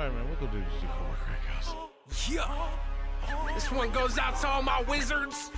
Alright, man, we'll go do the Cardboard Crack house. Yeah. This one goes out to all my wizards.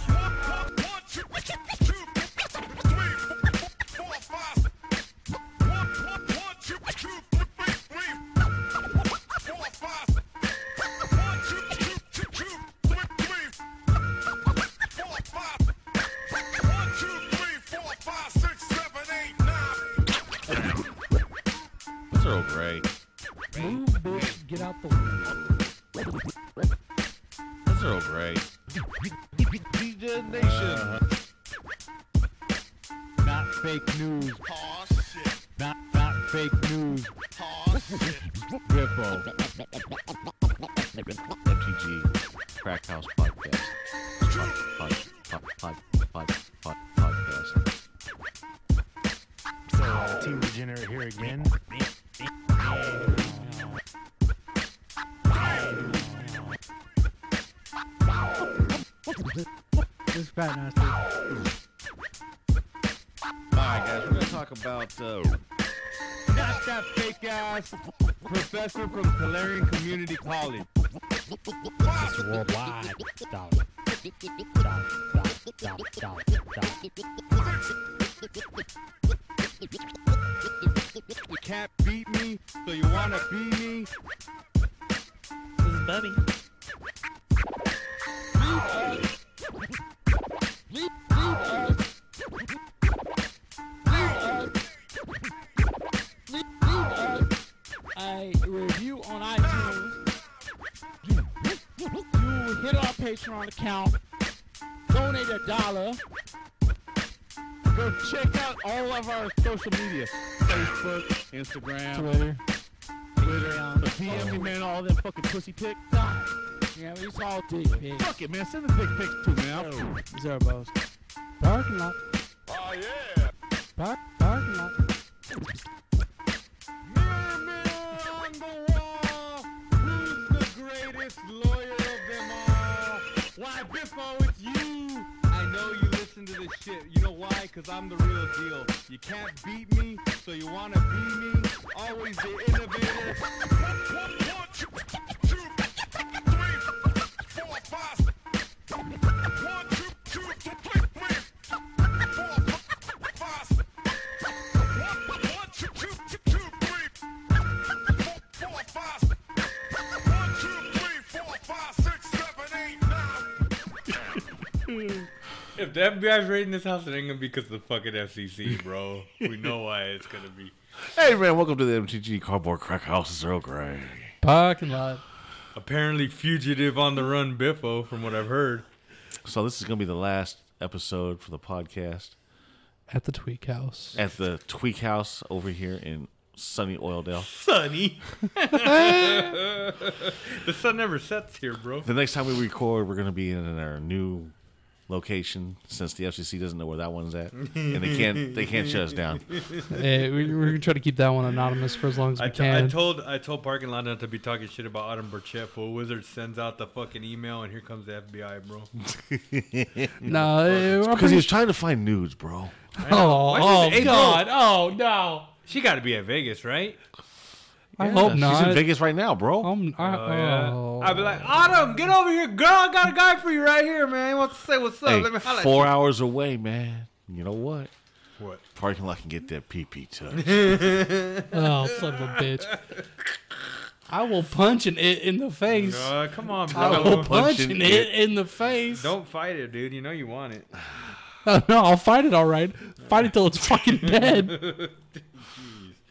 0 balls. Parking lot. Oh yeah. Parking lot. Mirror on the wall. Who's the greatest lawyer of them all? Why, Biffo, it's you. I know you listen to this shit. You know why? Cause I'm the real deal. You can't beat me, so you wanna be me. Always the innovator. 1, 2, 3, 4, 5, 6, 7, 8, 9. If the FBI's raiding this house, it ain't gonna be because of the fucking FCC, bro. We know why it's gonna be. Hey, man, welcome to the MTG Cardboard Crack House. It's Earl Grey. Parking lot. Apparently fugitive on the run Biffo, from what I've heard. So this is going to be the last episode for the podcast. At the Tweak House. At the Tweak House over here in sunny Oildale. Sunny. The sun never sets here, bro. The next time we record, we're going to be in our new location, since the FCC doesn't know where that one's at, and they can't shut us down. Hey, we're gonna try to keep that one anonymous for as long as we can. I told Parking Lot not to be talking shit about Autumn Burchett. Fool Wizard sends out the fucking email, and here comes the FBI, bro. No, because he was trying to find nudes, bro. Oh God! Oh no! She got to be at Vegas, right? I hope not. She's in Vegas right now, bro. I'd be like, Autumn, get over here, girl. I got a guy for you right here, man. He wants to say what's up. Hey, let me holler. 4 hours away, man. You know what? What? Parking Lot can get that pee-pee touch. Oh, son of a bitch. I will punch an it in the face. Come on, bro. I will punch an it in the face. Don't fight it, dude. You know you want it. No, I'll fight it all right. Fight it till it's fucking dead.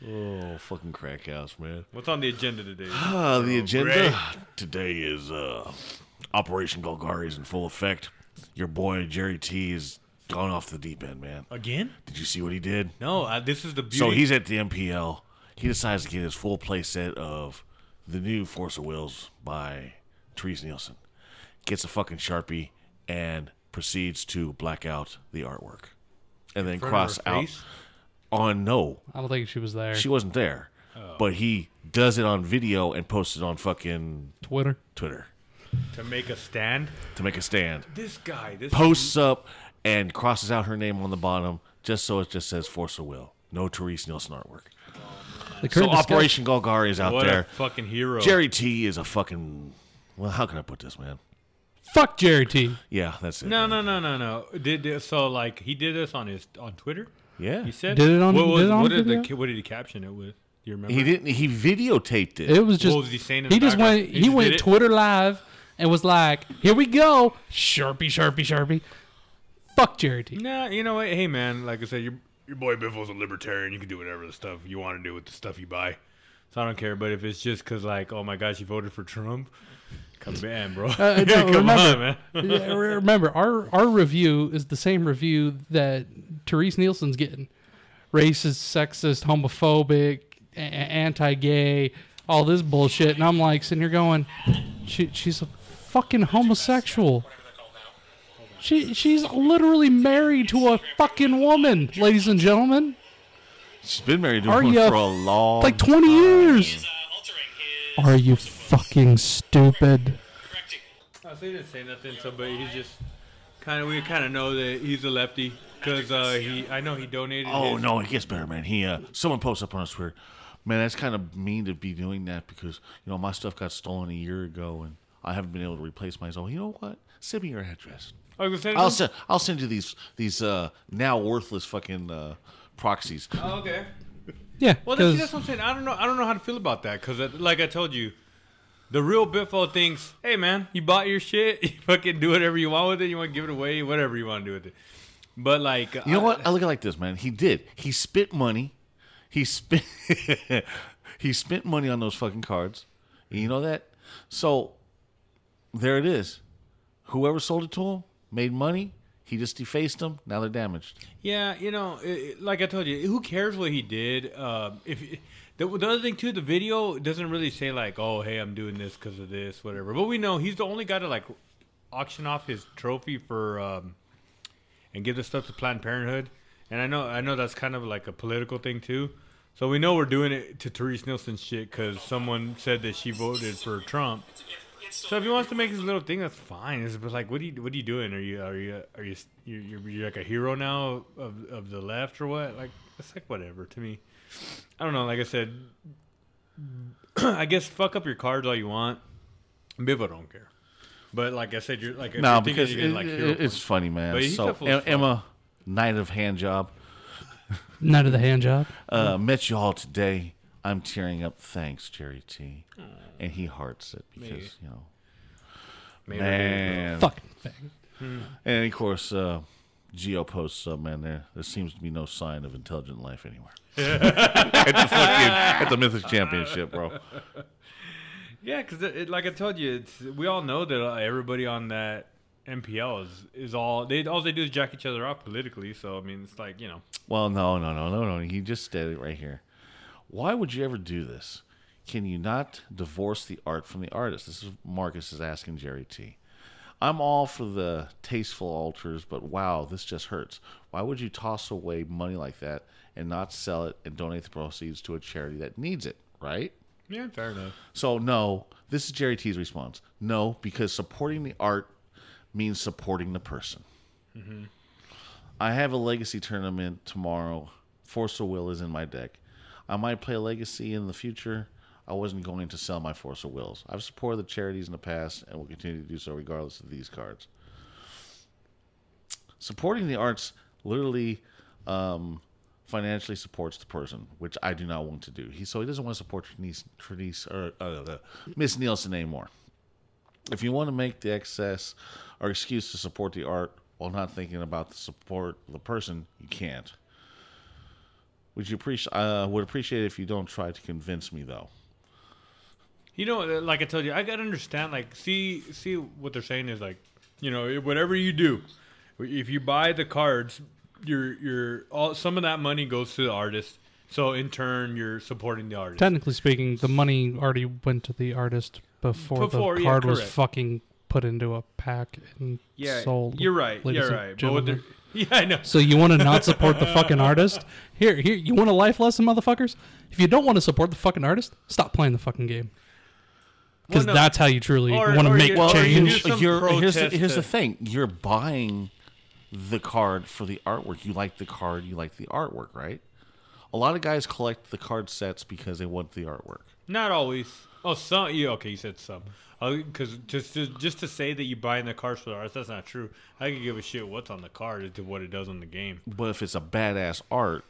Oh, fucking crack house, man. What's on the agenda today? The agenda Ray. Today is Operation Golgari is in full effect. Your boy, Jerry T, is gone off the deep end, man. Again? Did you see what he did? No, this is the beauty. So he's at the MPL. He decides to get his full play set of the new Force of Wills by Therese Nielsen. Gets a fucking Sharpie and proceeds to black out the artwork. And then cross out. I don't think she was there. She wasn't there. Oh. But he does it on video and posts it on fucking Twitter. To make a stand? To make a stand. This guy. Posts up and crosses out her name on the bottom just so it just says Force of Will. No Therese Nielsen artwork. Oh, So Operation Golgari is out there. What a fucking hero. Jerry T is a fucking... Well, how can I put this, man? Fuck Jerry T. Yeah, that's it. No. He did this on Twitter? Yeah. He said... What did he caption it with? Do you remember? He didn't... He videotaped it. It was just... What was he saying in the background? He went Twitter live and was like, here we go. Sharpie. Fuck Jerry T. Nah, you know what? Hey, man, like I said, your boy Biffle's a libertarian. You can do whatever the stuff you want to do with the stuff you buy. So I don't care. But if it's just because, like, oh, my gosh, you voted for Trump, come on, bro. Come on, man. Remember, our review is the same review that Therese Nielsen's getting. Racist, sexist, homophobic, anti-gay, all this bullshit. And I'm, like, sitting here going, she's a fucking homosexual. She's literally married to a fucking woman, ladies and gentlemen. She's been married to one for a long time. Like 20 years. Are you fucking stupid? So he didn't say nothing, but he's just kind of, we kind of know that he's a lefty because I know he donated. Oh, no, he gets better, man. Someone posts up on his Twitter, man, that's kind of mean to be doing that because, you know, my stuff got stolen a year ago and I haven't been able to replace myself. You know what? Send me your address. I'll send you these now worthless fucking proxies. Oh, okay. Yeah. Well, that's what I'm saying. I don't know how to feel about that because, like I told you, the real Biffo thinks, "Hey, man, you bought your shit. You fucking do whatever you want with it. You want to give it away, whatever you want to do with it." But like, you know what? I look at it like this, man. He did. He spent money. He spent money on those fucking cards. You know that. So there it is. Whoever sold it to him made money. He just defaced them. Now they're damaged. Yeah, you know, like I told you, who cares what he did? The other thing, too, the video doesn't really say, like, oh, hey, I'm doing this because of this, whatever. But we know he's the only guy to, like, auction off his trophy for and give the stuff to Planned Parenthood. And I know that's kind of like a political thing, too. So we know we're doing it to Therese Nielsen's shit because someone said that she voted for Trump. So if he wants to make his little thing, that's fine. It's like, what are you doing? Are you like a hero now of the left or what? Like, it's like whatever to me. I don't know. Like I said, I guess fuck up your cards all you want. Bivo don't care. But like I said, you're like no, because you're getting, like, hero it's points. Funny, man. But so Emma, night of hand job. Night of the hand job. Met you all today. I'm tearing up. Thanks, Jerry T. And he hearts it because, maybe. You know. Maybe man. Fucking thing. And, of course, Geo posts up, man, there seems to be no sign of intelligent life anywhere. at the Mythic Championship, bro. Yeah, because, like I told you, we all know that everybody on that MPL is all they do is jack each other up politically. So, I mean, it's like, you know. Well, no. He just said it right here. Why would you ever do this? Can you not divorce the art from the artist? This is Marcus is asking Jerry T. I'm all for the tasteful altars, but wow, this just hurts. Why would you toss away money like that and not sell it and donate the proceeds to a charity that needs it, right? Yeah, fair enough. So no, this is Jerry T's response. No, because supporting the art means supporting the person. Mm-hmm. I have a legacy tournament tomorrow. Force of Will is in my deck. I might play Legacy in the future. I wasn't going to sell my Force of Wills. I've supported the charities in the past and will continue to do so regardless of these cards. Supporting the arts literally financially supports the person, which I do not want to do. So he doesn't want to support Miss Nielsen anymore. If you want to make the excess or excuse to support the art while not thinking about the support of the person, you can't. Would appreciate it if you don't try to convince me, though. You know, like I told you, I got to understand, like, see what they're saying is, like, you know, whatever you do, if you buy the cards, some of that money goes to the artist. So, in turn, you're supporting the artist. Technically speaking, the money already went to the artist before the card was fucking put into a pack and sold. You're right. You're right. But what they're... Yeah, I know. So you want to not support the fucking artist? Here, you want a life lesson, motherfuckers? If you don't want to support the fucking artist, stop playing the fucking game. Because that's how you truly want to make change. Here's the thing. You're buying the card for the artwork. You like the card. You like the artwork, right? A lot of guys collect the card sets because they want the artwork. Not always. Oh, some. Yeah, okay, you said some. Because just to say that you buy in the cards for the arts, that's not true. I could give a shit what's on the card as to what it does on the game. But if it's a badass art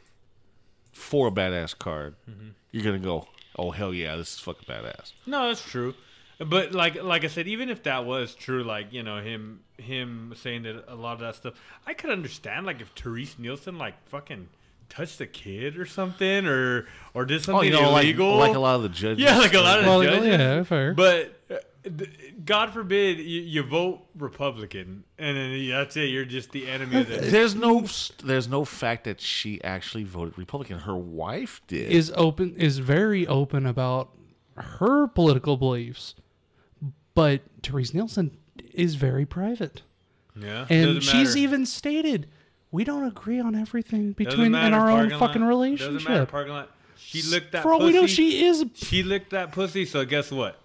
for a badass card, mm-hmm. you're going to go, oh, hell yeah, this is fucking badass. No, that's true. But like I said, even if that was true, like, you know, him saying that a lot of that stuff, I could understand, like, if Therese Nielsen, like, fucking touched a kid or something or did something illegal. Like a lot of the judges. Yeah, like a lot of the judges. Yeah, fair. But God forbid you vote Republican, and then that's it. You're just the enemy of that. There's no fact that she actually voted Republican. Her wife did. Is very open about her political beliefs, but Therese Nielsen is very private. Yeah, and she's even stated, "We don't agree on everything between in our own fucking relationship." Doesn't matter, parking lot. She licked that pussy. For all we know, she is. She licked that pussy. So guess what?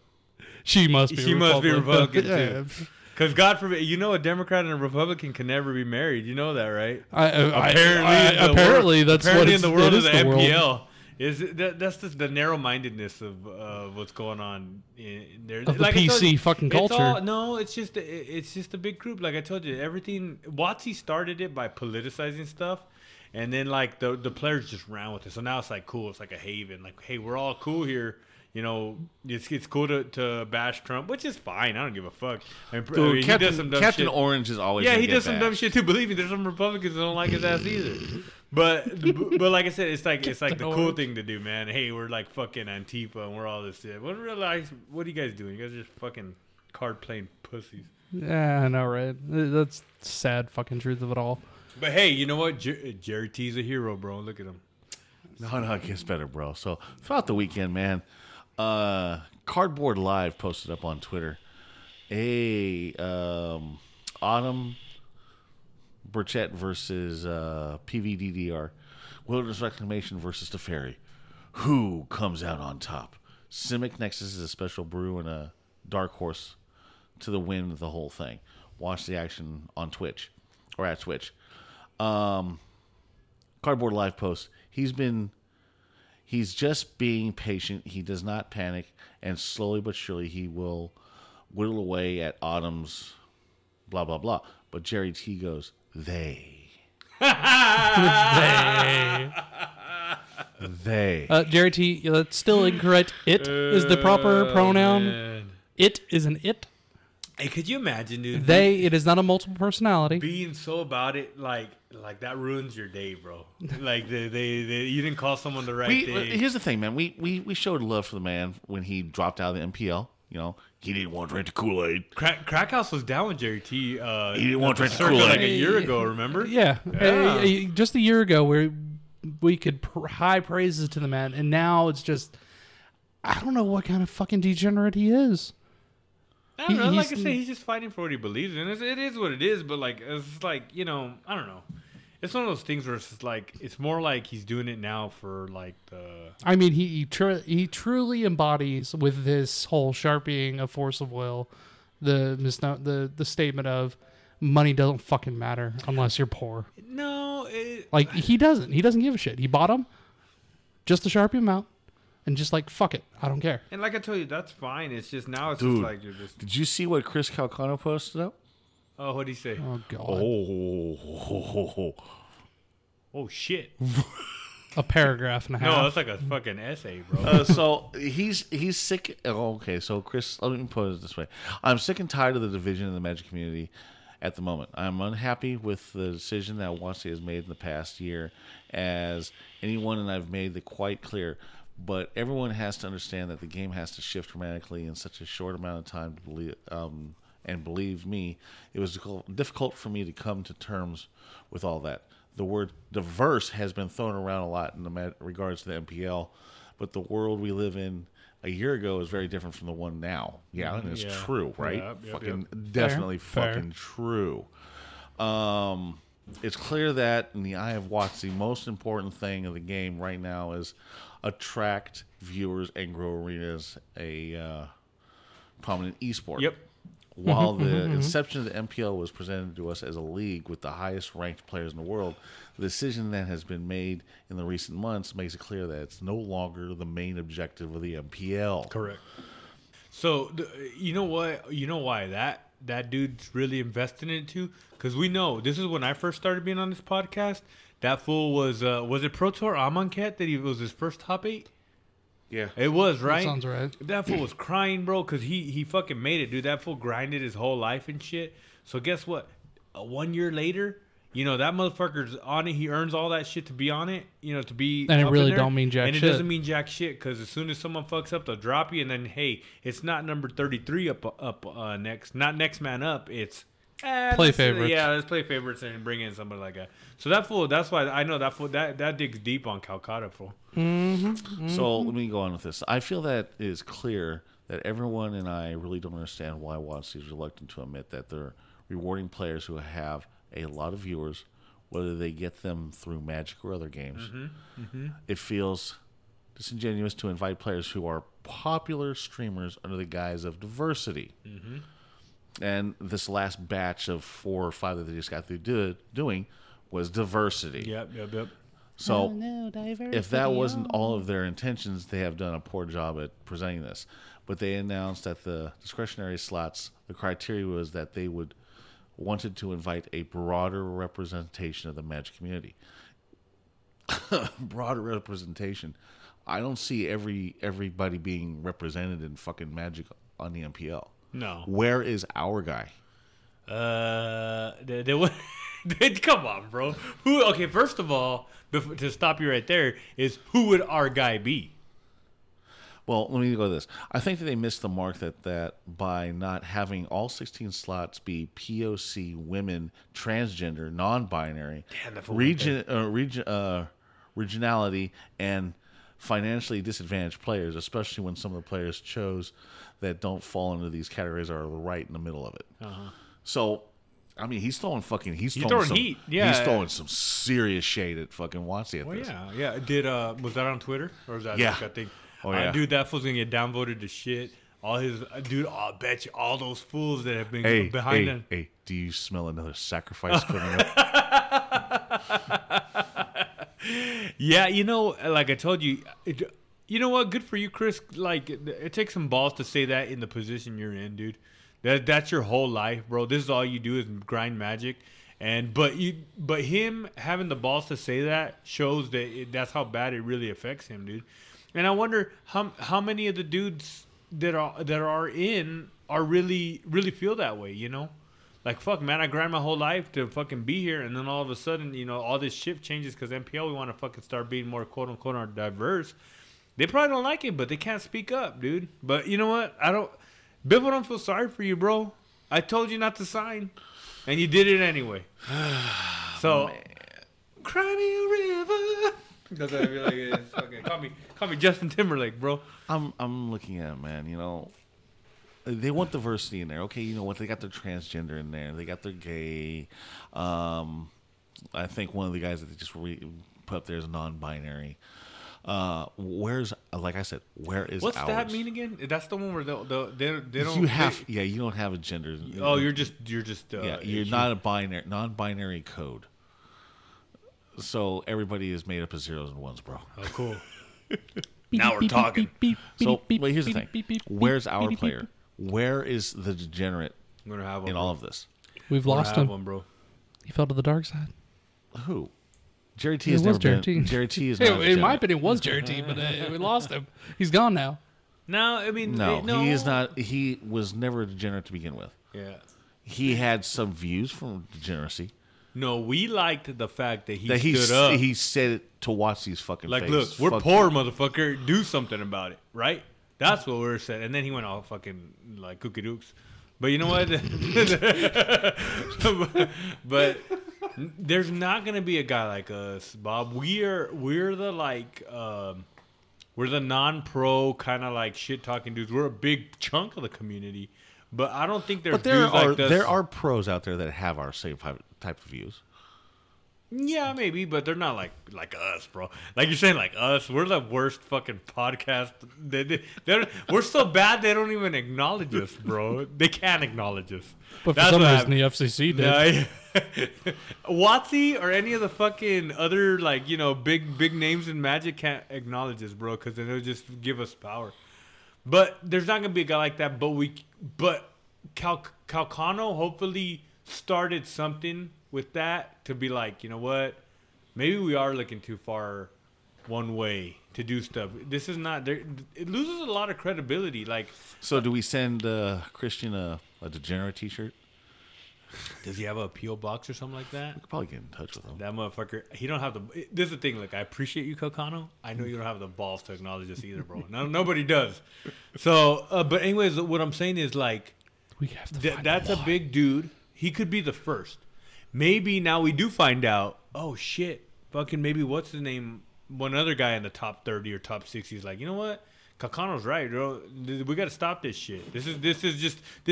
She must be Republican too. Because God forbid, you know, a Democrat and a Republican can never be married. You know that, right? Apparently, in the world of the MPL. That's just the narrow-mindedness of what's going on in there. Of the PC you, fucking culture. It's just a big group. Like I told you, everything. Watsly started it by politicizing stuff, and then like the players just ran with it. So now it's like cool. It's like a haven. Like, hey, we're all cool here. You know, it's cool to bash Trump, which is fine. I don't give a fuck. I mean, dude, Captain Orange is always he does some dumb shit too. Believe me, there's some Republicans that don't like his ass either. But like I said, it's like the cool thing to do, man. Hey, we're like fucking Antifa and we're all this shit. What are you guys doing? You guys are just fucking card playing pussies. Yeah, I know, right? That's sad fucking truth of it all. But hey, you know what? Jerry T's a hero, bro. Look at him. No, it gets better, bro. So throughout the weekend, man. Cardboard Live posted up on Twitter Autumn Burchett versus PVDDR, Wilderness Reclamation versus Teferi. Who comes out on top? Simic Nexus is a special brew and a dark horse to the win of the whole thing. Watch the action on Twitch or at Twitch. Cardboard Live post. He's just being patient. He does not panic, and slowly but surely he will whittle away at Autumn's blah, blah, blah. But Jerry T goes, they. They. Jerry T, that's still incorrect. It is the proper pronoun. Man. It is an it. Hey, could you imagine, dude? They, it is not a multiple personality. Being so about it, like that ruins your day, bro. Like, you didn't call someone the right day. Here's the thing, man. We showed love for the man when he dropped out of the MPL. You know, he didn't want to drink the Kool-Aid. Crackhouse was down with Jerry T. He didn't want to drink the Kool-Aid. Like a year ago, remember? Yeah. Just a year ago, where we could high praises to the man, and now it's just, I don't know what kind of fucking degenerate he is. I don't know. Like I said, he's just fighting for what he believes in. It is what it is, but like it's like, you know, I don't know. It's one of those things where it's just like it's more like he's doing it now for like the. I mean, he truly embodies with this whole sharpieing of Force of Will, the statement of money doesn't fucking matter unless you're poor. No, like he doesn't give a shit. He bought him just to sharpie him out. And just like, fuck it. I don't care. And like I told you, that's fine. It's just now it's just like you're just... Did you see what Chris Calcano posted up? Oh, what'd he say? Oh, God. Oh shit. A paragraph and a half. No, it's like a fucking essay, bro. So he's sick. Oh, okay, so Chris, let me put it this way. I'm sick and tired of the division in the Magic community at the moment. I'm unhappy with the decision that Watsly has made in the past year as anyone, and I've made it quite clear. But everyone has to understand that the game has to shift dramatically in such a short amount of time. To believe, and believe me, it was difficult for me to come to terms with all that. The word diverse has been thrown around a lot in regards to the MPL, but the world we live in a year ago is very different from the one now. Yeah, and it's true, right? Yep, fucking yep. Definitely fair. Fucking true. It's clear that in the eye of Watsly, the most important thing of the game right now is attract viewers and grow Arena as a prominent esport. Yep. While the inception of the MPL was presented to us as a league with the highest ranked players in the world, the decision that has been made in the recent months makes it clear that it's no longer the main objective of the MPL. Correct. So, you know what? You know why that dude's really invested in it too? Because we know, this is when I first started being on this podcast. That fool was it Pro Tour Amonkhet that he was his first top 8? Yeah. It was, right? That sounds right. That fool was crying, bro, because he fucking made it, dude. That fool grinded his whole life and shit. So guess what? 1 year later, you know, that motherfucker's on it. He earns all that shit to be on it, you know, to be And it really don't mean jack shit. And it doesn't mean jack shit, because as soon as someone fucks up, they'll drop you. And then, hey, it's not number 33 up next. Not next man up. It's... play favorites. Yeah, let's play favorites and bring in somebody like that. So that fool, that's why I know that fool, that digs deep on Calcutta, fool. Mm-hmm. Mm-hmm. So let me go on with this. I feel that it is clear that everyone and I really don't understand why Watsly is reluctant to admit that they're rewarding players who have a lot of viewers, whether they get them through Magic or other games. Mm-hmm. Mm-hmm. It feels disingenuous to invite players who are popular streamers under the guise of diversity. Mm-hmm. And this last batch of 4 or 5 that they just got through doing was diversity. Yep. So diversity, if that wasn't all of their intentions, they have done a poor job at presenting this. But they announced that the discretionary slots, the criteria was that they wanted to invite a broader representation of the Magic community. Broader representation. I don't see everybody being represented in fucking Magic on the MPL. No. Where is our guy? Come on, bro. Who? Okay, first of all, to stop you right there, is who would our guy be? Well, let me go to this. I think that they missed the mark that by not having all 16 slots be POC, women, transgender, non-binary, regionality, and financially disadvantaged players, especially when some of the players chose that don't fall into these categories are right in the middle of it. Uh-huh. So, I mean, he's throwing heat. Yeah, he's throwing some serious shade at fucking Watsy at this. Yeah. Was that on Twitter or was that like a thing? Oh yeah, dude, that fool's gonna get downvoted to shit. All his I bet you all those fools that have been behind him. Hey, do you smell another sacrifice coming up? Yeah, you know, like I told you, you know what? Good for you, Chris. Like, it takes some balls to say that in the position you're in, dude. That's your whole life, bro. This is all you do is grind Magic, but him having the balls to say that shows that that's how bad it really affects him, dude. And I wonder how many of the dudes that are in are really really feel that way, you know? Like, fuck, man, I grind my whole life to fucking be here, and then all of a sudden, you know, all this shit changes because MPL, we want to fucking start being more quote-unquote diverse. They probably don't like it, but they can't speak up, dude. But you know what? Bibble, don't feel sorry for you, bro. I told you not to sign, and you did it anyway. So, man. Cry me a river. That's what I feel like it is. Okay, call me Justin Timberlake, bro. I'm looking at it, man, you know. They want diversity in there. Okay, you know what? They got their transgender in there. They got their gay. I think one of the guys that they just put up there is non-binary. Where's, like I said, where is What's ours? That mean again? That's the one where they don't... you don't have a gender. Oh, you're just... you're not a binary, non-binary code. So everybody is made up of zeros and ones, bro. Oh, cool. Now we're talking. But here's the thing. Where's our player? Where is the degenerate in all of this? We've lost him. Bro. He fell to the dark side. Who? Jerry T has never been. Jerry T is not. In my opinion, it was Jerry T, but we lost him. He's gone now. No, I mean, no, he is not. He was never a degenerate to begin with. Yeah, he had some views from degeneracy. No, we liked the fact that he stood up. He said it to Watsy's fucking face. Like, look, we're poor, motherfucker. Do something about it, right? That's what we were saying. And then he went all fucking like kooky dukes. But you know what? But there's not gonna be a guy like us, Bob. We're the like we're the non-pro kind of like shit talking dudes. We're a big chunk of the community, but I don't think there's. But there are pros out there that have our same type of views. Yeah, maybe, but they're not like us, bro. Like you're saying, like us. We're the worst fucking podcast. We're so bad they don't even acknowledge us, bro. They can't acknowledge us. But for some reason, the FCC did. No, Watsly or any of the fucking other, like, you know, big names in Magic can't acknowledge us, bro, because then they'll just give us power. But there's not gonna be a guy like that. But Calcano hopefully started something with that to be like, you know what, maybe we are looking too far one way to do stuff. This is not there. It loses a lot of credibility. Like, so do we send Christian a degenerate t-shirt? Does he have a PO box or something like that? We could probably get in touch with him. That motherfucker, he don't have the. This is the thing. Look, I appreciate you, Calcano. I know you don't have the balls to acknowledge us either, bro. No, nobody does. So, but anyways, what I'm saying is, like, we have to that's a big dude. He could be the first. Maybe now we do find out, oh, shit, fucking maybe what's his name? One other guy in the top 30 or top 60 is like, you know what? Kakano's right, bro. We got to stop this shit. This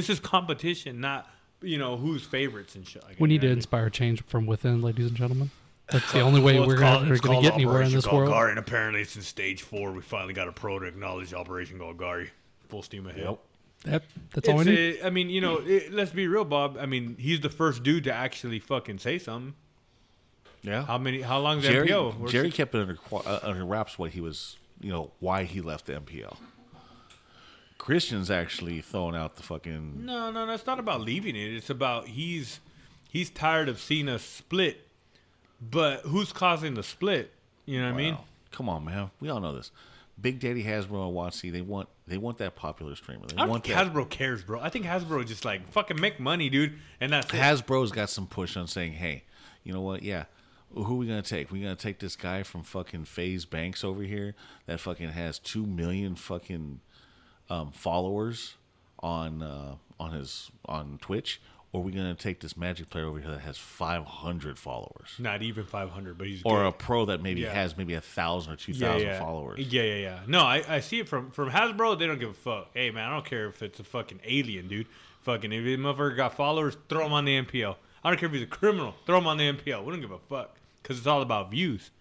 is competition, not, you know, who's favorites and shit. Like, we need to inspire change from within, ladies and gentlemen. That's the only way we're going to get anywhere in this world. And apparently it's in stage 4. We finally got a pro to acknowledge Operation Golgari. Full steam ahead. Yep. That's all we need. I mean, you know, let's be real, Bob. I mean, he's the first dude to actually fucking say something. Yeah. How long is MPL? Jerry kept it under wraps what he was, you know, why he left the MPL. Christian's actually throwing out the fucking. No, it's not about leaving it. It's about he's tired of seeing us split. But who's causing the split? You know what I mean? Come on, man. We all know this. Big Daddy Hasbro and Watsy, they want that popular streamer. I don't think Hasbro cares, bro. I think Hasbro just like fucking make money, dude. And that's it. Hasbro's got some push on saying, hey, you know what? Yeah, who are we gonna take? We're gonna take this guy from fucking FaZe Banks over here that fucking has 2 million fucking followers on Twitch. Or we're going to take this Magic player over here that has 500 followers. Not even 500, but he's good. Or a pro that maybe has maybe 1,000 or 2,000 followers. Yeah. No, I see it from Hasbro. They don't give a fuck. Hey, man, I don't care if it's a fucking alien, dude. Fucking if a motherfucker got followers, throw him on the MPL. I don't care if he's a criminal. Throw him on the MPL. We don't give a fuck because it's all about views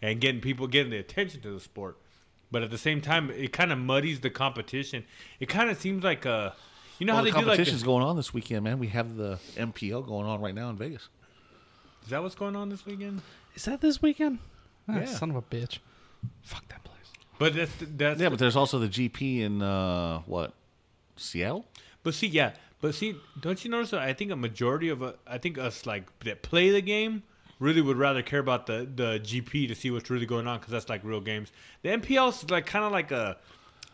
and getting the attention to the sport. But at the same time, it kind of muddies the competition. It kind of seems like a... You know how they do like competitions going on this weekend, man. We have the MPL going on right now in Vegas. Is that what's going on this weekend? Is that this weekend? Oh, yeah. Son of a bitch. Fuck that place. But that's but there's also the GP in Seattle. But see, don't you notice that I think a majority of us like that play the game really would rather care about the GP to see what's really going on because that's like real games. The MPL is like kind of like a.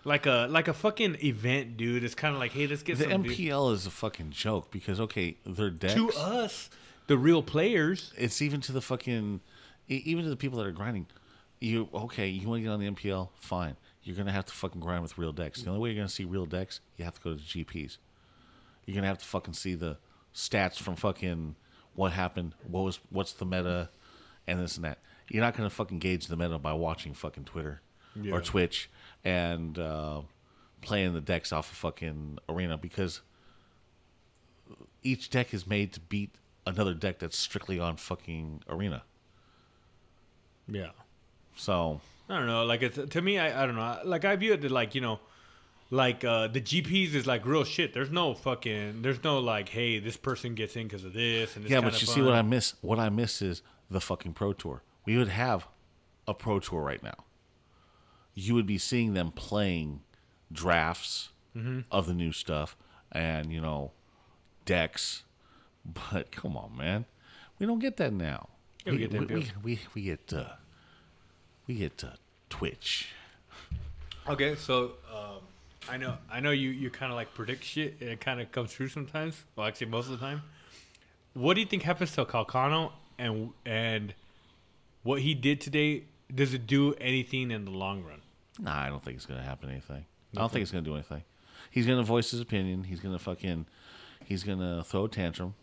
Like a fucking event, dude. It's kind of like, hey, let's get some... The MPL is a fucking joke because, okay, their decks... To us, the real players... It's even to the fucking... Even to the people that are grinding. You want to get on the MPL? Fine. You're going to have to fucking grind with real decks. The only way you're going to see real decks, you have to go to the GPs. You're going to have to fucking see the stats from fucking what happened, what's the meta, and this and that. You're not going to fucking gauge the meta by watching fucking Twitter or Twitch. And playing the decks off of fucking Arena because each deck is made to beat another deck that's strictly on fucking Arena. Yeah. So I don't know. Like it's, to me, I don't know. Like I view it like, you know, like the GPs is like real shit. There's no like, hey, this person gets in because of this and this. Yeah, but you see what I miss. What I miss is the fucking Pro Tour. We would have a Pro Tour right now. You would be seeing them playing drafts of the new stuff and, you know, decks. But come on, man. We don't get that now. Yeah, we get Twitch. Okay, so I know you kind of like predict shit and it kind of comes true sometimes. Well, actually most of the time. What do you think happens to Calcano and what he did today? Does it do anything in the long run? Nah, I don't think it's going to happen anything. I don't think it's going to do anything. He's going to voice his opinion. He's going to throw a tantrum.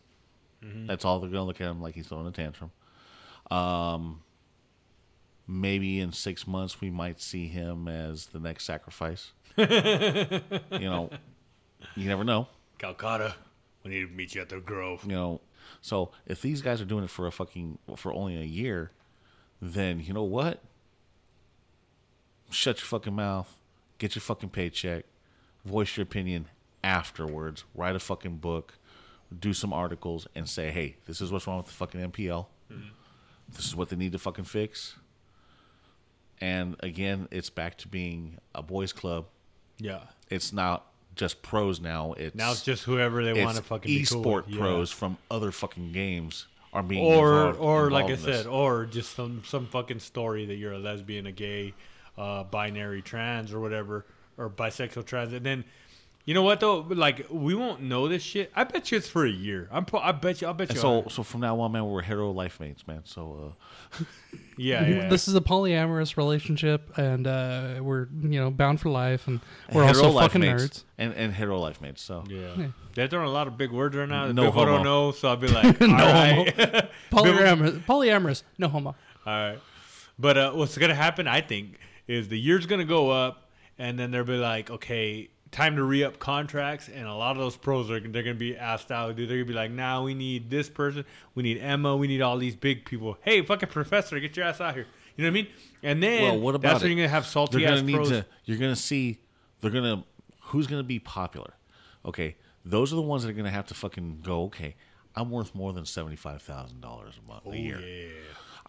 Mm-hmm. That's all they're going to look at him like he's throwing a tantrum. Maybe in 6 months we might see him as the next sacrifice. You know, you never know. Calcutta, we need to meet you at the Grove. You know, So if these guys are doing it for only a year, then you know what? Shut your fucking mouth. Get your fucking paycheck. Voice your opinion afterwards. Write a fucking book. Do some articles and say, hey, this is what's wrong with the fucking MPL. Mm-hmm. This is what they need to fucking fix. And again, it's back to being a boys club. Yeah. It's not just pros now. Now it's just whoever they want to fucking be cool with. Esport pros from other fucking games are being involved. Or like I said, or just some fucking story that you're a lesbian, a gay, binary, trans, or whatever, or bisexual, trans. And then, you know what though? Like, we won't know this shit. I bet you it's for a year. I bet you. So from now on, man, we're hetero life mates, man. So, yeah. This is a polyamorous relationship, and we're bound for life, and we're also fucking nerds and hetero life mates. So yeah. They're throwing a lot of big words right now. No homo. I don't know, so I'll be like, no homo. Polyamorous, no homo. All right, but what's gonna happen? I think is the year's gonna go up, and then they'll be like, okay. Time to re-up contracts, and a lot of those pros they're gonna be asked out. They're gonna be like, "Nah, we need this person, we need Emma, we need all these big people." Hey, fucking professor, get your ass out here. You know what I mean? And then that's when you're gonna have salty ass pros. You're gonna see who's gonna be popular. Okay, those are the ones that are gonna have to fucking go. Okay, I'm worth more than $75,000 a month a year. Yeah.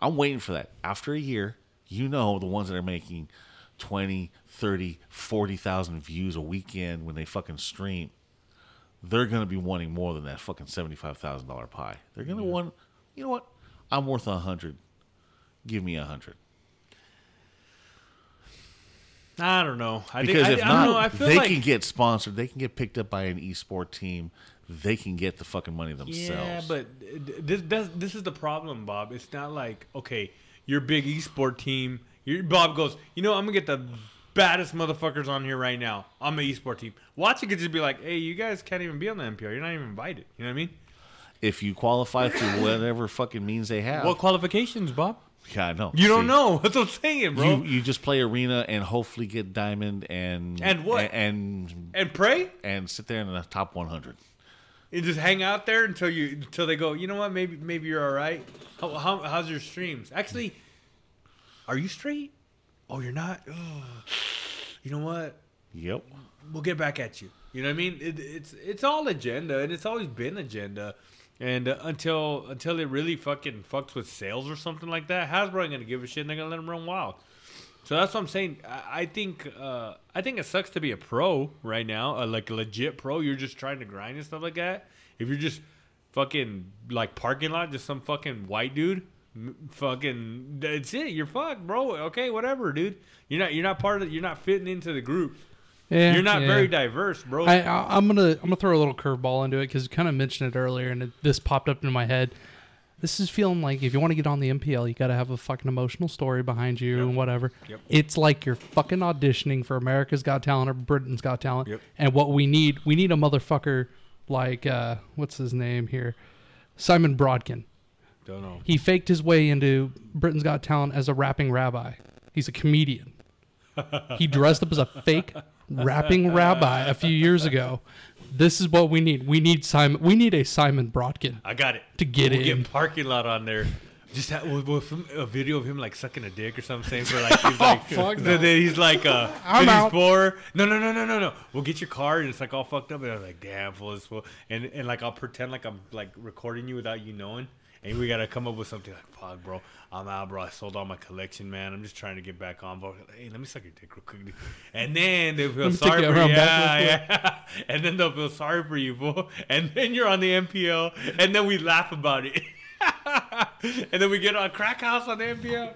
I'm waiting for that. After a year, the ones that are making 20, 30, 40,000 views a weekend when they fucking stream, they're going to be wanting more than that fucking $75,000 pie. They're going to want, you know what? I'm worth 100. Give me 100. I don't know. I can get sponsored. They can get picked up by an esport team. They can get the fucking money themselves. Yeah, but this is the problem, Bob. It's not like, okay, your big esport team, Bob goes, I'm going to get the baddest motherfuckers on here right now. I'm the esports team. Watson could just be like, hey, you guys can't even be on the MPL. You're not even invited. You know what I mean? If you qualify through whatever fucking means they have. What qualifications, Bob? Yeah, I know. You don't know. That's what I'm saying, bro. You just play Arena and hopefully get Diamond and what? And pray? And sit there in the top 100. And just hang out there until they go, you know what? Maybe you're all right. How's your streams? Actually, are you straight? Oh, you're not? Oh. You know what? Yep. We'll get back at you. You know what I mean? It's all agenda, and it's always been agenda. And until it really fucking fucks with sales or something like that, Hasbro ain't going to give a shit, and they're going to let them run wild. So that's what I'm saying. I think it sucks to be a pro right now, like a legit pro. You're just trying to grind and stuff like that. If you're just fucking like parking lot, just some fucking white dude, fucking, that's it. You're fucked, bro. Okay, whatever, dude. You're not part of it. You're not fitting into the group. Yeah, you're not very diverse, bro. I'm gonna throw a little curveball into it because you kind of mentioned it earlier, and this popped up into my head. This is feeling like if you want to get on the MPL, you gotta have a fucking emotional story behind you and whatever. Yep. It's like you're fucking auditioning for America's Got Talent or Britain's Got Talent. Yep. And what we need a motherfucker like what's his name here, Simon Brodkin. Don't know. He faked his way into Britain's Got Talent as a rapping rabbi. He's a comedian. He dressed up as a fake rapping rabbi a few years ago. This is what we need. We need a Simon Brodkin. I got it. To get in. We'll get parking lot on there. Just we'll film a video of him like sucking a dick or something. For like he's like, he's like, I'm out. Poor. No. We'll get your car and it's like all fucked up and I'm like, damn fool, this fool. And like I'll pretend like I'm like recording you without you knowing. And we got to come up with something like, fuck, bro, I'm out, bro. I sold all my collection, man. I'm just trying to get back on. Bro. Hey, let me suck your dick real quick. And then they'll feel sorry for you. Yeah. And then they'll feel sorry for you, bro. And then you're on the MPL. And then we laugh about it. And then we get on Crack House on the MPL.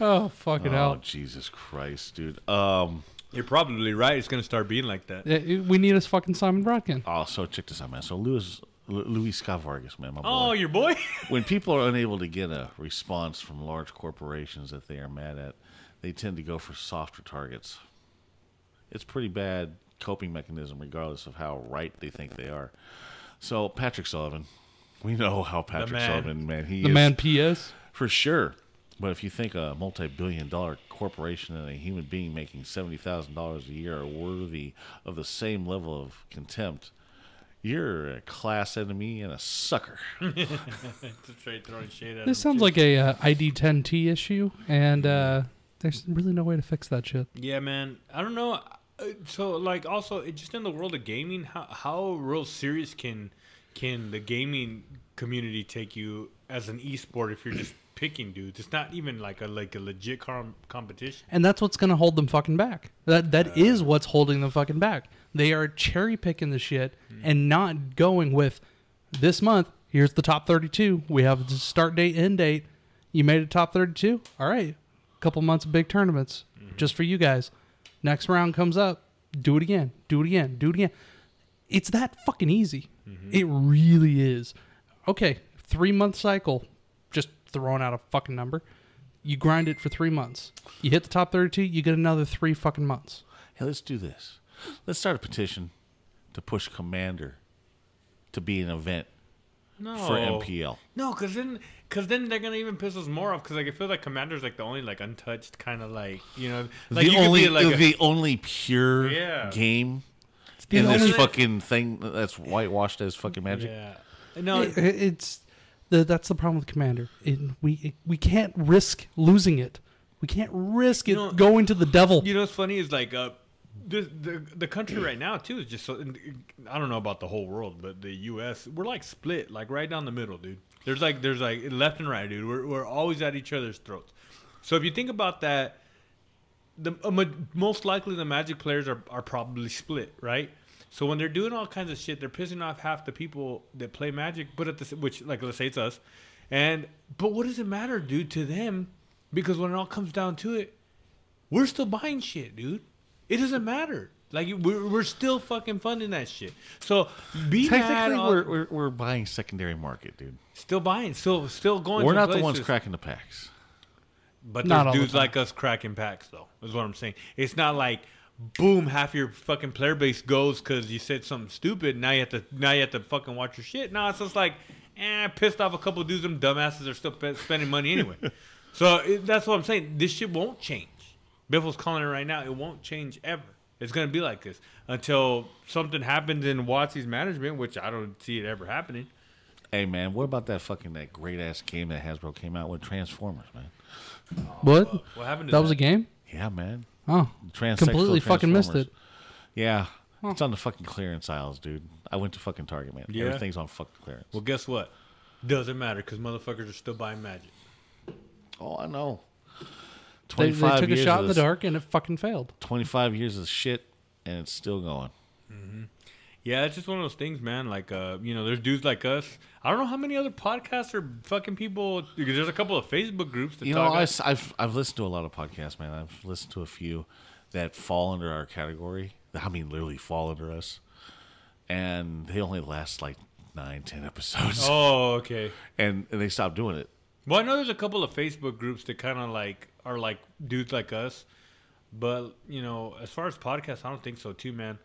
Oh, fucking hell. Oh, Jesus Christ, dude. You're probably right. It's going to start being like that. We need us fucking Simon Brodkin. Oh, so check this out, man. So Luis Scott Vargas, man, my boy. Oh, your boy? When people are unable to get a response from large corporations that they are mad at, they tend to go for softer targets. It's a pretty bad coping mechanism, regardless of how right they think they are. So, Patrick Sullivan. We know how Patrick Sullivan, man, he is. The man P.S.? For sure. But if you think a multi-billion-dollar corporation and a human being making $70,000 a year are worthy of the same level of contempt, You're a class enemy and a sucker. Straight throwing shade at this sounds too. Like a ID10T issue, and there's really no way to fix that shit. Yeah, man. I don't know. So, like, also, it just in the world of gaming, how real serious can the gaming community take you as an esport if you're just picking dudes? It's not even like a legit competition. And that's what's gonna hold them fucking back. That is what's holding them fucking back. They are cherry picking the shit and not going with this month. Here's the top 32. We have the start date, end date. You made it top 32. All right, a couple months of big tournaments just for you guys. Next round comes up. Do it again. Do it again. Do it again. It's that fucking easy. Mm-hmm. It really is. Okay, 3-month cycle. Just throwing out a fucking number. You grind it for 3 months. You hit the top 32. You get another 3 fucking months. Hey, let's do this. Let's start a petition to push Commander to be an event for MPL. No, because then they're gonna even piss us more off. Because like I feel like Commander's like the only like untouched kind of like you know like the you only could be, like, the only pure game in this fucking thing that's whitewashed as fucking magic. Yeah, no, it's that's the problem with Commander. We can't risk losing it. We can't risk it going to the devil. You know what's funny is like The country right now, too, is just so... I don't know about the whole world, but the U.S., we're, like, split, like, right down the middle, dude. There's like left and right, dude. We're always at each other's throats. So if you think about that, most likely the Magic players are probably split, right? So when they're doing all kinds of shit, they're pissing off half the people that play Magic, but which, like, let's say it's us. But what does it matter, dude, to them? Because when it all comes down to it, we're still buying shit, dude. It doesn't matter. Like we're still fucking funding that shit. So we're buying secondary market, dude. Still buying. Still going. We're not the ones cracking the packs. But there's dudes like us cracking packs, though. Is what I'm saying. It's not like boom, half your fucking player base goes because you said something stupid. Now you have to fucking watch your shit. No, it's just like, pissed off a couple of dudes. Them dumbasses are still spending money anyway. So that's what I'm saying. This shit won't change. Biffle's calling it right now. It won't change ever. It's going to be like this until something happens in Watsy's management, which I don't see it ever happening. Hey, man, what about that great-ass game that Hasbro came out with, Transformers, man? What? What happened to that? That was a game? Yeah, man. Oh, completely fucking missed it. Yeah. Oh. It's on the fucking clearance aisles, dude. I went to fucking Target, man. Yeah. Everything's on fucking clearance. Well, guess what? Doesn't matter because motherfuckers are still buying Magic. Oh, I know. They took a shot in the dark and it fucking failed. 25 years of shit and it's still going. Mm-hmm. Yeah, it's just one of those things, man. Like, there's dudes like us. I don't know how many other podcasts or fucking people. There's a couple of Facebook groups that talk. I've listened to a lot of podcasts, man. I've listened to a few that fall under our category. I mean, literally fall under us. And they only last like 9-10 episodes. Oh, okay. And they stopped doing it. Well, I know there's a couple of Facebook groups that kind of like are like dudes like us, but as far as podcasts, I don't think so too, man.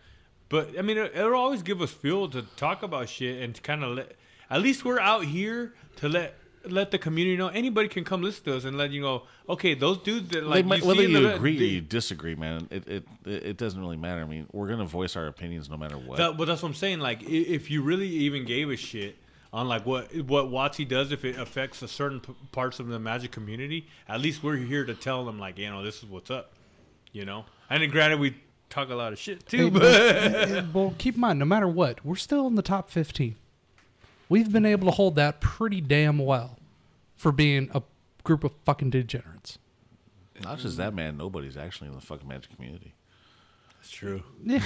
But I mean, it'll always give us fuel to talk about shit and to kind of at least we're out here to let the community know. Anybody can come listen to us and let you know. Okay, those dudes that like agree or you disagree, man. It doesn't really matter. I mean, we're gonna voice our opinions no matter what. But that's what I'm saying. Like, if you really even gave a shit on like what Watsy does, if it affects a certain parts of the Magic community, at least we're here to tell them like, this is what's up, And then granted, we talk a lot of shit too. But well, keep in mind, no matter what, we're still in the top 15. We've been able to hold that pretty damn well for being a group of fucking degenerates. Not just that, man. Nobody's actually in the fucking Magic community. It's true. Yeah.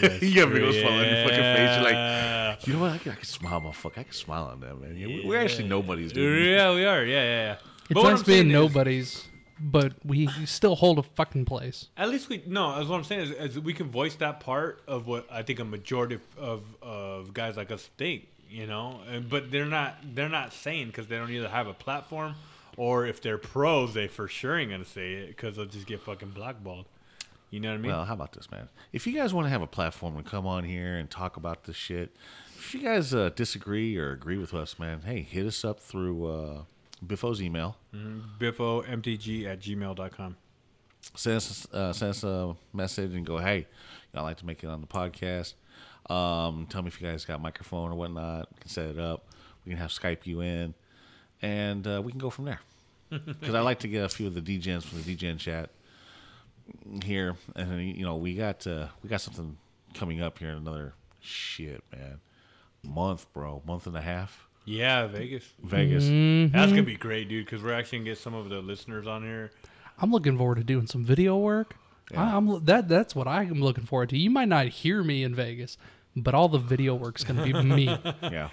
You got people smiling in your fucking face. You're like, you know what? I can smile, motherfucker. I can smile on that, man. We're actually nobodies, dude. Yeah, we are. Yeah. It's nice being nobodies, but we still hold a fucking place. At least we... No, that's what I'm saying. Is we can voice that part of what I think a majority of guys like us think, But they're not saying because they don't either have a platform or if they're pros, they for sure ain't going to say it because they'll just get fucking blackballed. You know what I mean? Well, how about this, man? If you guys want to have a platform to come on here and talk about this shit, if you guys disagree or agree with us, man, hey, hit us up through Bifo's email. BifoMTG@gmail.com. Send us a message and go, hey, y'all like to make it on the podcast. Tell me if you guys got a microphone or whatnot. We can set it up. We can have Skype you in. And we can go from there. Because I like to get a few of the DGens from the DGen chat here. And, you know, we got something coming up here in another month, bro. Month and a half. Yeah, Vegas. Mm-hmm. That's going to be great, dude, because we're actually going to get some of the listeners on here. I'm looking forward to doing some video work. Yeah. That's what I'm looking forward to. You might not hear me in Vegas, but all the video work's going to be me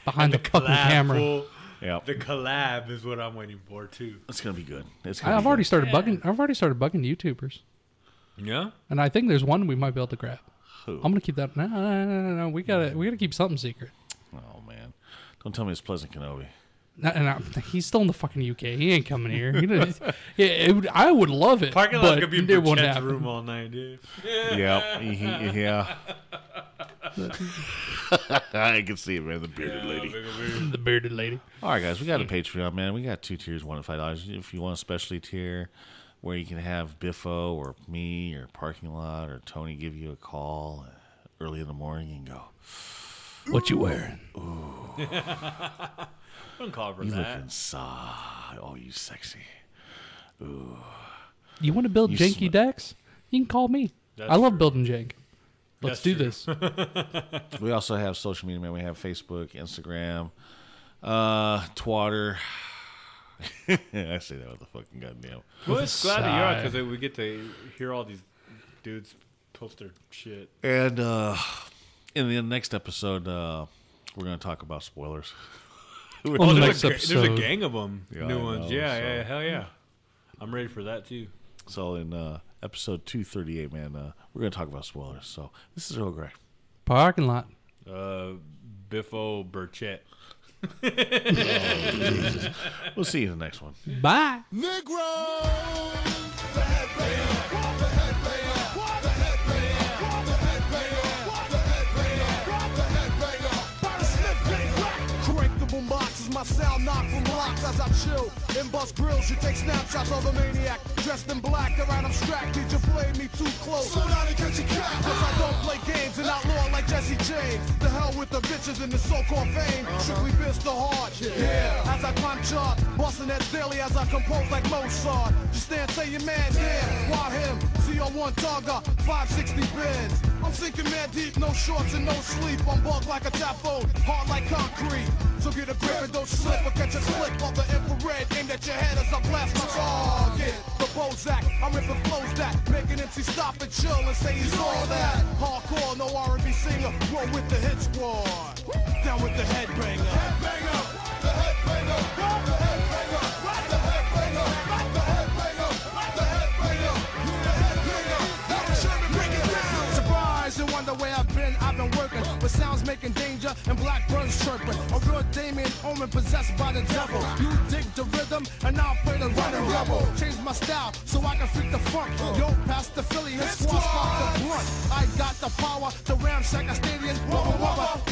behind the fucking camera. Yep. The collab is what I'm waiting for too. It's gonna be good. I've already started bugging YouTubers. Yeah, and I think there's one we might be able to grab. Who? I'm gonna keep that. No. We gotta keep something secret. Oh man, don't tell me it's Pleasant Kenobi. He's still in the fucking UK. He ain't coming here. I would love it. Parking lot could be in Burchett's room all night, dude. Yeah. Yeah. I can see it, man. The bearded lady. The bearded lady. All right, guys. We got a Patreon, man. We got 2 tiers, $1 and $5. If you want a specialty tier where you can have Biffo or me or Parking Lot or Tony give you a call early in the morning and go, what you wearing? Ooh. Don't call her that. You looking soft. Oh, you sexy. Ooh. You want to build janky decks? You can call me. I love building jank. Let's do this. We also have social media, man. We have Facebook, Instagram, Twatter. I say that with a fucking goddamn. Well, it's glad that you're on because we get to hear all these dudes post their shit. And in the next episode, we're going to talk about spoilers. Oh, there's a gang of them. Yeah, new ones. Yeah, hell yeah. I'm ready for that, too. So in episode 238, man, we're going to talk about spoilers. So this is real great. Parking Lot. Biffo Burchett. Oh, Jesus. We'll see you in the next one. Bye. Negro. My sound knock from blocks as I chill and bust grills. You take snapshots of a maniac dressed in black around abstract. Did you play me too close? Slow down and catch your cat. Cause I don't play games and outlaw like Jesse James. The hell with the bitches and the so-called fame. Strictly bitch the heart. Yeah. As I climb chart, busting heads daily as I compose like Mozart. Just stand, say your man, damn. Why him? C01 Targa, 560 bins. I'm sinking man deep, no shorts and no sleep. I'm bugged like a typhoon, hard like concrete. So get a grip and don't slip or catch a slip on the infrared. Aimed at your head as I blast my target. The Bozak, I rip and close that. Make an MC stop and chill and say he's all that. Hardcore, no R&B singer. Roll with the hit squad. Down with the headbanger. Headbanger, the headbanger, the headbanger. Right the headbanger, right the headbanger, right the headbanger. You the headbanger, break it down. Surprise and wonder where I've been working. With sounds making danger and black birds chirping. A real Damien Omen possessed by the devil. You dig the rhythm and I'll play the running rebel. Change my style so I can freak the funk. Yo, past the Philly, his squad spot the blunt. I got the power to ramsack a stadium.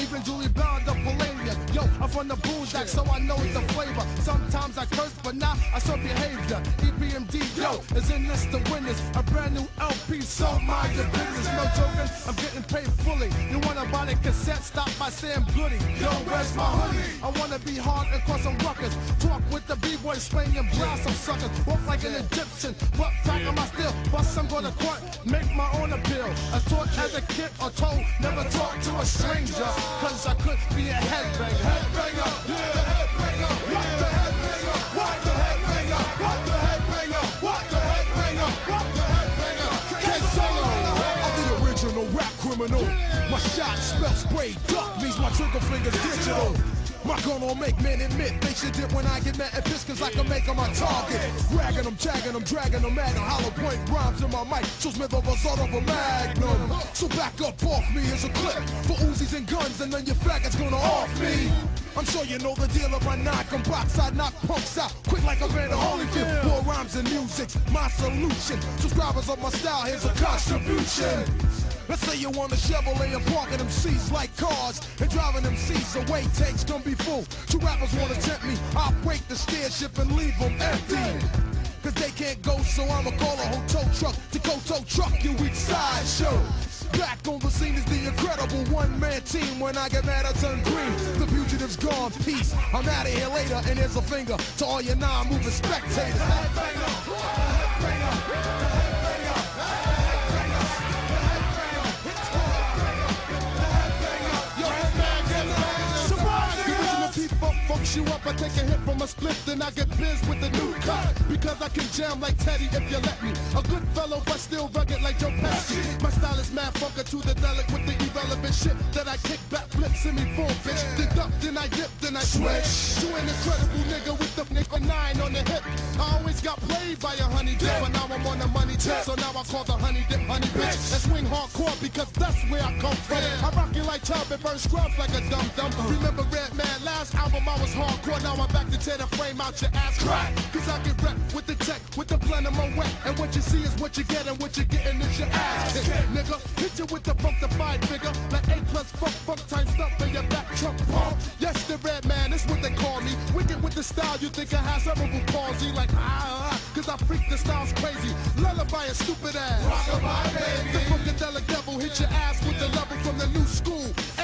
Even Julie Bell, the Polanian. Yo, I'm from the boozak, so I know the flavor. Sometimes I curse, but not I saw behavior. EPMD, yo, is in this the winners. A brand new LP, so mind your business. No joking, I'm getting paid fully. You wanna buy the cassette? Stop by Sam Goody. Yo, where's my hoodie? I wanna be hard and cause some ruckus. Talk with the b-boys, slang and blast some suckers. Walk like an Egyptian, but crack on my steel. Bust I'm gonna court, make my own appeal. As taught as a kid or told, never talk to a stranger. Cause I could be a headbanger. Headbanger, yeah, the headbanger. What the headbanger? What the headbanger? What the headbanger? What the headbanger? What the headbanger? Can't solo. I'm the original rap criminal. My shot spell spray duck means my trigger finger's digital. My gun don't make men admit they should dip when I get mad at this cause I can make them my target. Ragging them, tagging them, dragging them at a hollow point rhymes in my mic. So Smith of a sort of a magnum. So back up off me is a clip for Uzis and guns and then your faggots gonna off me. I'm sure you know the deal if I knock them box. I knock punks out quick like a man of Holyfield. More rhymes and music, my solution. Subscribers of my style, here's a contribution. Let's say you want a Chevrolet and parking them seats like cars and driving them seats away takes gonna be full. 2 rappers wanna tempt me, I'll break the stairship and leave them empty. Cause they can't go so I'ma call a hotel truck to go tow truck you weak side show. Back on the scene is the incredible one-man team. When I get mad, I turn green. The fugitive's gone, peace. I'm out of here later, and there's a finger to all your non-moving spectators. Fucks you up, I take a hit from a split, then I get biz with the new cut. Because I can jam like Teddy if you let me. A good fellow, but still rugged like Joe Pesci. My style is mad funker to the delic with the irrelevant shit that I kick back, flips in me full, bitch. Deduct, then I dip, then I switch. To an incredible nigga with the nigga 9 on the hip. I always got played by a honey dip, but now I'm on the money tip. So now I call the honey dip honey bitch. I swing hardcore because that's where I come from. I rock it like Chubb and burn scrubs like a dum-dum. Remember Red Man last album, I was hardcore, now I'm back to tear the frame out your ass crack. Cause I get wrecked with the tech, with the plan of my wet. And what you see is what you get, and what you're getting is your ass kick, nigga. Hit you with the funkified figure, like 8 plus funk type stuff in your back trunk pump. Yes, the Red Man, that's what they call me. Wicked with the style, you think I have cerebral palsy. Like, cause I freak the style's crazy. Lullaby a stupid ass. Rock-a-bye, baby. The funkadelic devil hit your ass with the level from the new school.